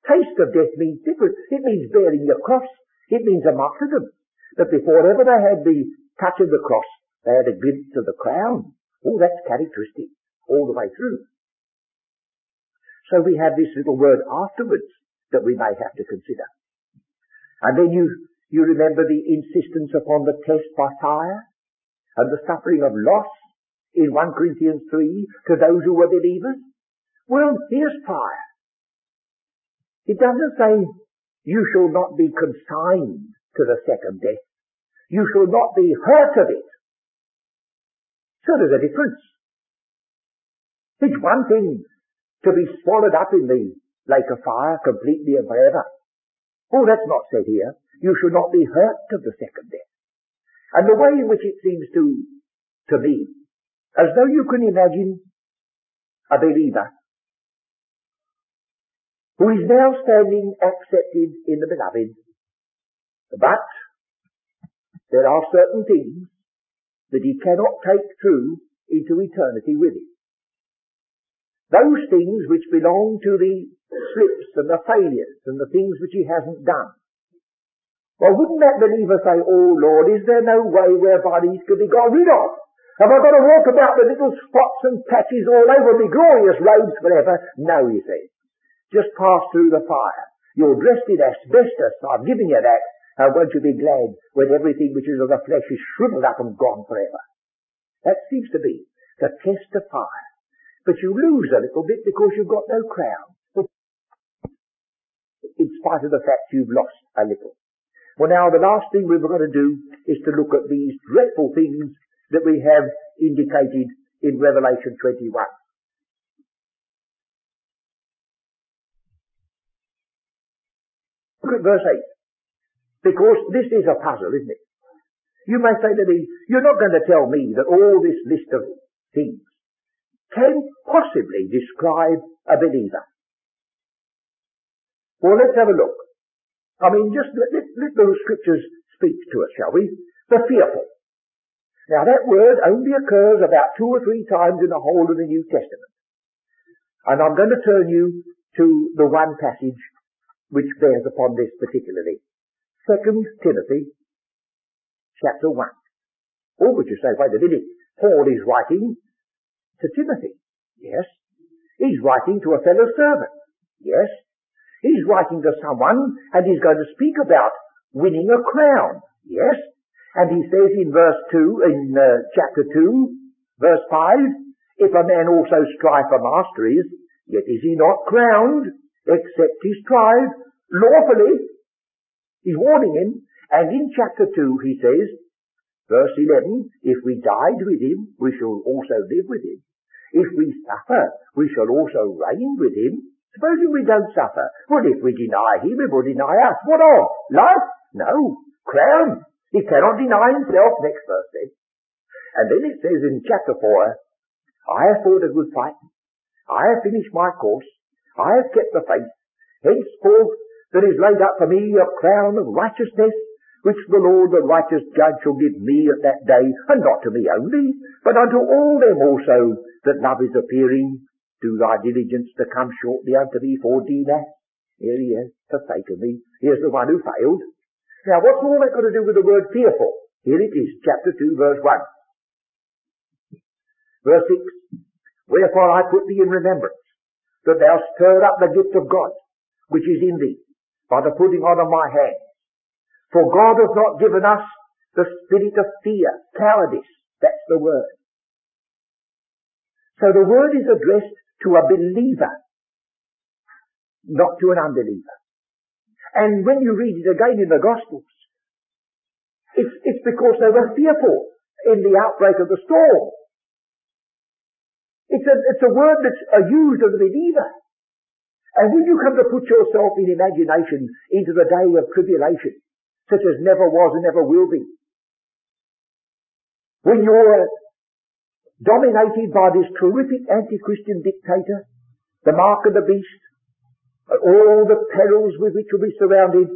Taste of death means different. It means bearing your cross. It means a martyrdom. But before ever they had the touch of the cross, they had a glimpse of the crown. Oh, that's characteristic all the way through. So we have this little word afterwards that we may have to consider. And then you, you remember the insistence upon the test by fire and the suffering of loss in First Corinthians three to those who were believers. Well, here's fire. It doesn't say, you shall not be consigned to the second death. You shall not be hurt of it. So there's a difference. It's one thing to be swallowed up in the lake of fire completely and forever. Oh, that's not said here. You shall not be hurt of the second death. And the way in which it seems to, to me, as though you can imagine a believer who is now standing accepted in the beloved. But there are certain things that he cannot take through into eternity with him. Those things which belong to the slips and the failures and the things which he hasn't done. Well, wouldn't that believer say, oh Lord, is there no way whereby these could be got rid of? Have I got to walk about the little spots and patches all over the glorious roads forever? No, you see. Just pass through the fire. You're dressed in asbestos, I've given you that. And won't you be glad when everything which is of the flesh is shriveled up and gone forever? That seems to be the test of fire. But you lose a little bit because you've got no crown. In spite of the fact you've lost a little. Well, now the last thing we've got to do is to look at these dreadful things that we have indicated in Revelation twenty-one. Look at verse eight. Because this is a puzzle, isn't it? You may say to me, you're not going to tell me that all this list of things can possibly describe a believer. Well, let's have a look. I mean, just let, let, let those scriptures speak to us, shall we? The fearful. Now, that word only occurs about two or three times in the whole of the New Testament. And I'm going to turn you to the one passage which bears upon this particularly. Second Timothy, chapter one. Or would you say, wait a minute, Paul is writing to Timothy. Yes. He's writing to a fellow servant. Yes. He's writing to someone and he's going to speak about winning a crown. Yes. And he says in verse two, in uh, chapter two, verse five, if a man also strive for masteries, yet is he not crowned, except he strive lawfully. He's warning him. And in chapter two he says, verse eleven, if we died with him, we shall also live with him. If we suffer, we shall also reign with him. Supposing we don't suffer, well, if we deny him, he will deny us. What of? Life? No. Crown. He cannot deny himself, next verse then. And then it says in chapter four, I have fought a good fight. I have finished my course. I have kept the faith. Henceforth there is laid up for me a crown of righteousness, which the Lord, the righteous judge, shall give me at that day, and not to me only, but unto all them also that love is appearing. Do thy diligence to come shortly unto me, for Demas, here he is, forsaken me. Here's the one who failed. Now, what's all that got to do with the word fearful? Here it is, chapter two, verse one. Verse six, wherefore I put thee in remembrance, that thou stir up the gift of God, which is in thee, by the putting on of my hands. For God hath not given us The spirit of fear, cowardice, that's the word. So the word is addressed to a believer, not to an unbeliever. And when you read it again in the Gospels, it's, it's because they were fearful in the outbreak of the storm. It's a, it's a word that's used of the believer. And when you come to put yourself in imagination into the day of tribulation, such as never was and never will be, when you're dominated by this terrific anti-Christian dictator, the mark of the beast, and all the perils with which you'll be surrounded,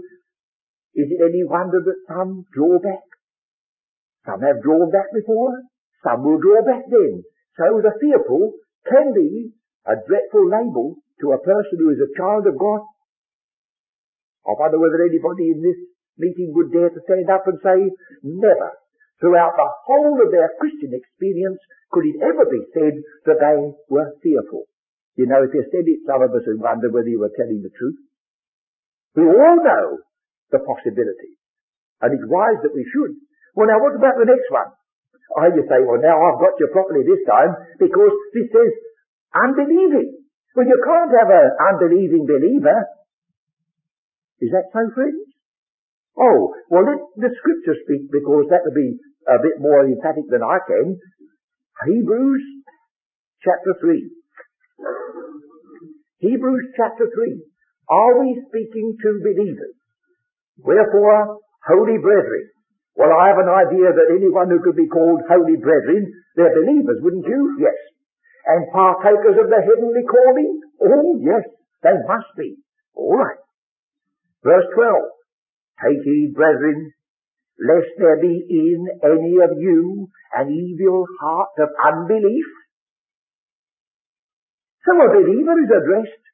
is it any wonder that some draw back? Some have drawn back before, some will draw back then. So the fearful can be a dreadful label to a person who is a child of God. I wonder whether anybody in this meeting would dare to stand up and say, never, throughout the whole of their Christian experience, could it ever be said that they were fearful. You know, if you said it, some of us would wonder whether you were telling the truth. We all know the possibility, and it's wise that we should. Well, now, what about the next one? Oh, you say, well, now I've got you properly this time, because this says unbelieving. Well, you can't have an unbelieving believer. Is that so, friends? Oh, well, let the Scripture speak, because that would be a bit more emphatic than I can. Hebrews chapter three. Hebrews chapter three. Are we speaking to believers? Wherefore, holy brethren. Well, I have an idea that anyone who could be called holy brethren, they're believers, wouldn't you? Yes. And partakers of the heavenly calling? Oh, yes, they must be. All right. Verse twelve. Take heed, brethren, lest there be in any of you an evil heart of unbelief. So a believer is addressed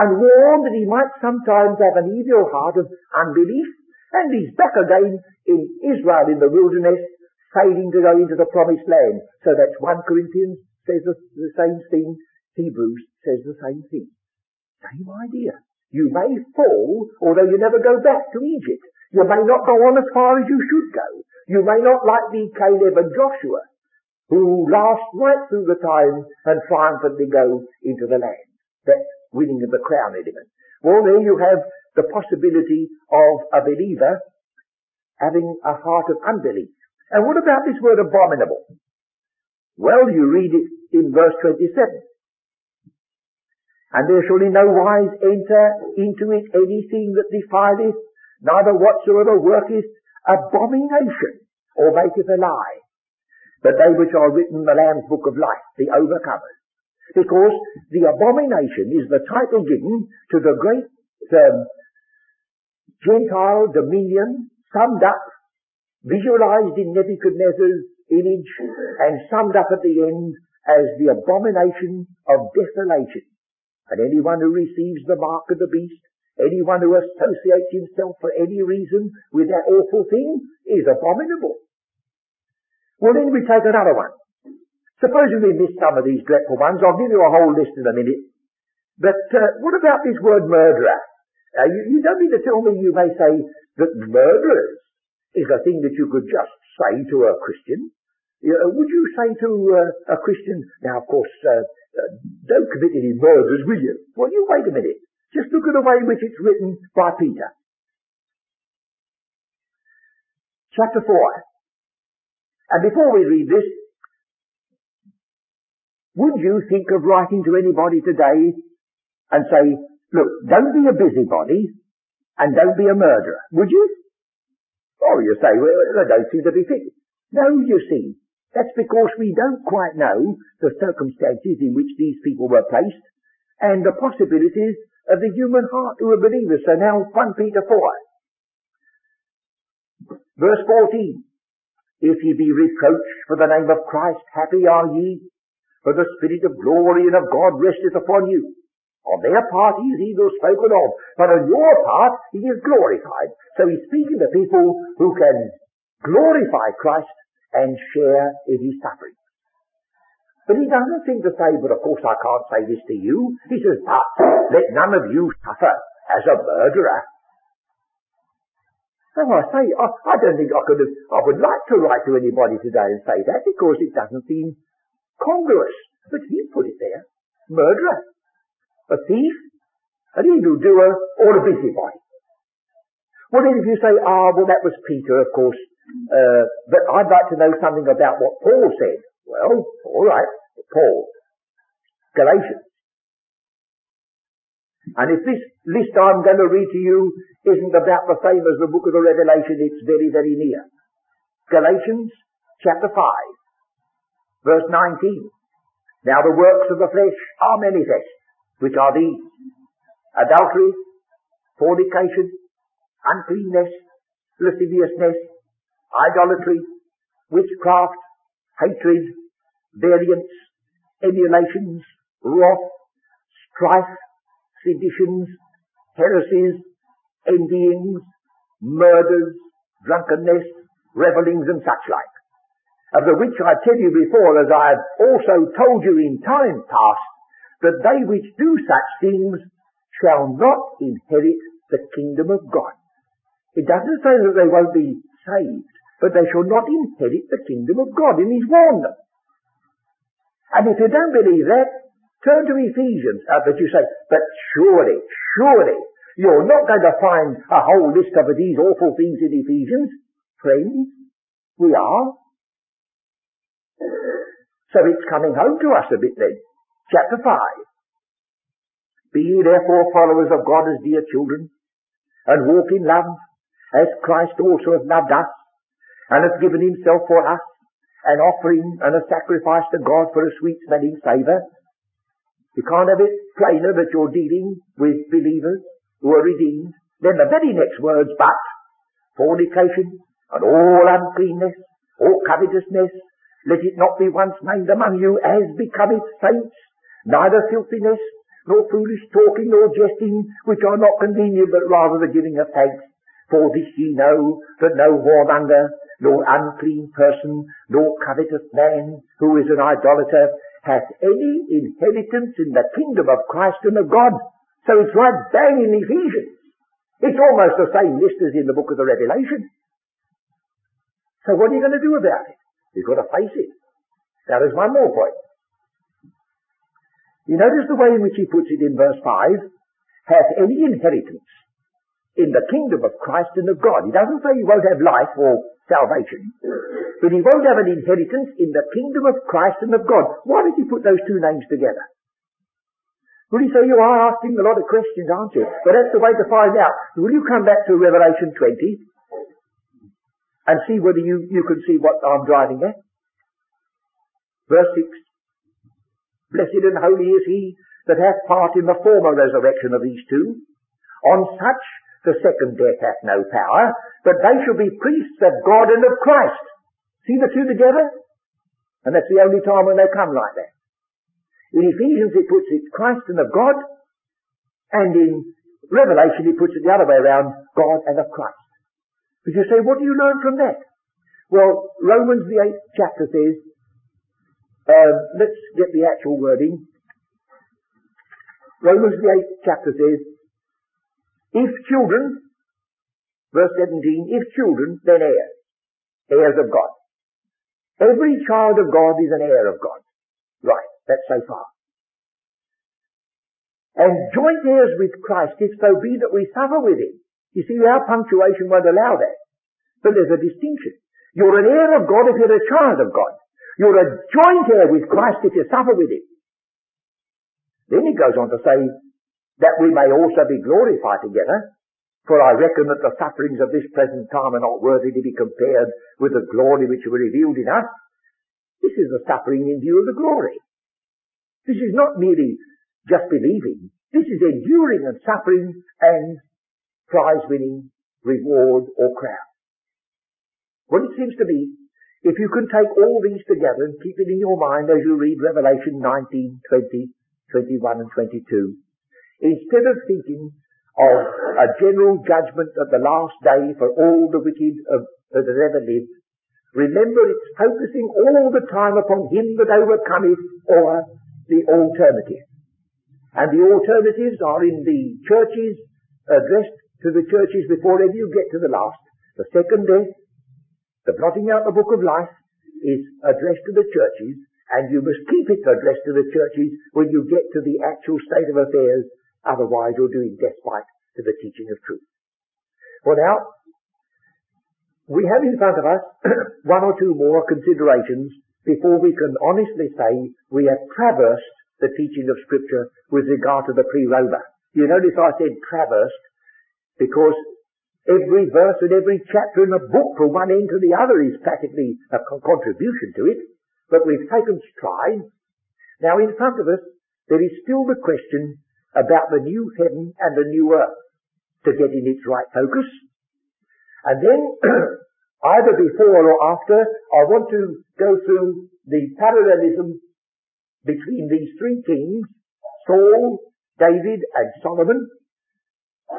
and warned that he might sometimes have an evil heart of unbelief, and he's back again in Israel in the wilderness, failing to go into the promised land. So that's First Corinthians says the, the same thing, Hebrews says the same thing. Same idea. You may fall, although you never go back to Egypt. You may not go on as far as you should go. You may not like the Caleb and Joshua, who last right through the time and triumphantly go into the land. That's winning of the crown element. Well, there you have the possibility of a believer having a heart of unbelief. And what about this word abominable? Well, you read it in verse twenty-seven. And there shall in no wise enter into it anything that defileth, neither whatsoever worketh abomination, or maketh a lie, but they which are written in the Lamb's Book of Life, the overcomers. Because the abomination is the title given to the great um, Gentile dominion, summed up, visualized in Nebuchadnezzar's image, and summed up at the end as the abomination of desolation. And anyone who receives the mark of the beast, anyone who associates himself for any reason with that awful thing, is abominable. Well, then we take another one. Supposing we miss some of these dreadful ones, I'll give you a whole list in a minute. But uh, what about this word murderer? Uh, you, you don't need to tell me you may say that murderers is a thing that you could just say to a Christian. Uh, would you say to uh, a Christian, now of course, uh, uh, don't commit any murders, will you? Well, you wait a minute. Just look at the way in which it's written by Peter. Chapter four. And before we read this, would you think of writing to anybody today and say, look, don't be a busybody and don't be a murderer, would you? Oh, you say, well, I don't seem to be fit. No, you see, that's because we don't quite know the circumstances in which these people were placed and the possibilities of the human heart who are believers. So now First Peter four, verse fourteen. If ye be reproached for the name of Christ, happy are ye, for the Spirit of glory and of God resteth upon you. On their part he is evil spoken of, but on your part he is glorified. So he's speaking to people who can glorify Christ and share in his suffering. But he doesn't seem to say, but of course I can't say this to you. He says, but let none of you suffer as a murderer. And I say, I, I don't think I could have, I would like to write to anybody today and say that, because it doesn't seem congruous. But he put it there. Murderer, a thief, an evildoer, or a busybody. Well, then if you say, ah, well, that was Peter, of course, uh, but I'd like to know something about what Paul said. Well, all right, Paul. Galatians. And if this list I'm going to read to you isn't about the same as the book of the Revelation, it's very, very near. Galatians chapter five, verse nineteen. Now the works of the flesh are manifest, which are these: adultery, fornication, uncleanness, lasciviousness, idolatry, witchcraft, hatred, variance, emulations, wrath, strife, seditions, heresies, envyings, murders, drunkenness, revellings, and such like, of the which I tell you before, as I have also told you in time past, that they which do such things shall not inherit the kingdom of God. It doesn't say that they won't be saved, but they shall not inherit the kingdom of God, and he's warned them. And if you don't believe that, turn to Ephesians, uh, but you say, but surely, surely, you're not going to find a whole list of these awful things in Ephesians. Friends, we are. So it's coming home to us a bit then. Chapter five. Be ye therefore followers of God as dear children, and walk in love, as Christ also hath loved us, and hath given himself for us, an offering and a sacrifice to God for a sweet-smelling savour. You can't have it plainer that you're dealing with believers who are redeemed. Then the very next words, but fornication and all uncleanness, all covetousness, let it not be once named among you as becometh saints, neither filthiness, nor foolish talking, nor jesting, which are not convenient, but rather the giving of thanks. For this ye know, that no whoremonger, nor unclean person, nor covetous man, who is an idolater, hath any inheritance in the kingdom of Christ and of God. So it's right bang in Ephesians. It's almost the same list as in the book of the Revelation. So what are you going to do about it? You've got to face it. Now there's one more point. You notice the way in which he puts it in verse five. Hath any inheritance in the kingdom of Christ and of God. He doesn't say he won't have life or salvation, but he won't have an inheritance in the kingdom of Christ and of God. Why did he put those two names together? Well, he say, you are asking a lot of questions, aren't you? But that's the way to find out. Will you come back to Revelation twenty and see whether you, you can see what I'm driving at? Verse six. Blessed and holy is he that hath part in the former resurrection of these two. On such the second death hath no power, but they shall be priests of God and of Christ. See the two together? And that's the only time when they come like that. In Ephesians it puts it Christ and of God, and in Revelation it puts it the other way around, God and of Christ. But you say, what do you learn from that? Well, Romans the eighth chapter says, uh, let's get the actual wording. Romans the eighth chapter says, if children, verse seventeen, if children, then heirs, heirs of God. Every child of God is an heir of God. Right, that's so far. And joint heirs with Christ, if so be that we suffer with him. You see, our punctuation won't allow that. But there's a distinction. You're an heir of God if you're a child of God. You're a joint heir with Christ if you suffer with him. Then he goes on to say, that we may also be glorified together. For I reckon that the sufferings of this present time are not worthy to be compared with the glory which were revealed in us. This is the suffering in view of the glory. This is not merely just believing. This is enduring and suffering and prize-winning reward or crown. Well, it seems to me, if you can take all these together and keep it in your mind as you read Revelation nineteen, twenty, twenty-one and twenty-two, instead of thinking of a general judgment at the last day for all the wicked of, that have ever lived, remember it's focusing all the time upon him that overcometh, or the alternative. And the alternatives are in the churches, addressed to the churches before ever you get to the last. The second death, the blotting out the book of life, is addressed to the churches, and you must keep it addressed to the churches when you get to the actual state of affairs, otherwise you're doing despite to the teaching of truth. Well now, we have in front of us one or two more considerations before we can honestly say we have traversed the teaching of Scripture with regard to the Free Roma. You notice I said traversed because every verse and every chapter in the book from one end to the other is practically a contribution to it, but we've taken stride. Now in front of us there is still the question about the new heaven and the new earth to get in its right focus. And then, either before or after, I want to go through the parallelism between these three kings, Saul, David and Solomon.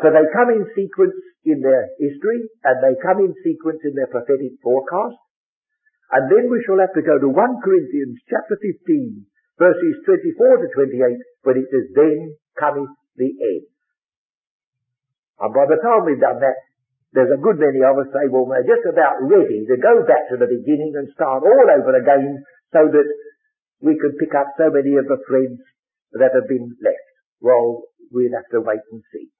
So they come in sequence in their history, and they come in sequence in their prophetic forecast. And then we shall have to go to First Corinthians chapter fifteen, verses twenty-four to twenty-eight, when it says, "Then cometh the end." And by the time we've done that, there's a good many of us say, well, we're just about ready to go back to the beginning and start all over again so that we can pick up so many of the threads that have been left. Well, we'll have to wait and see.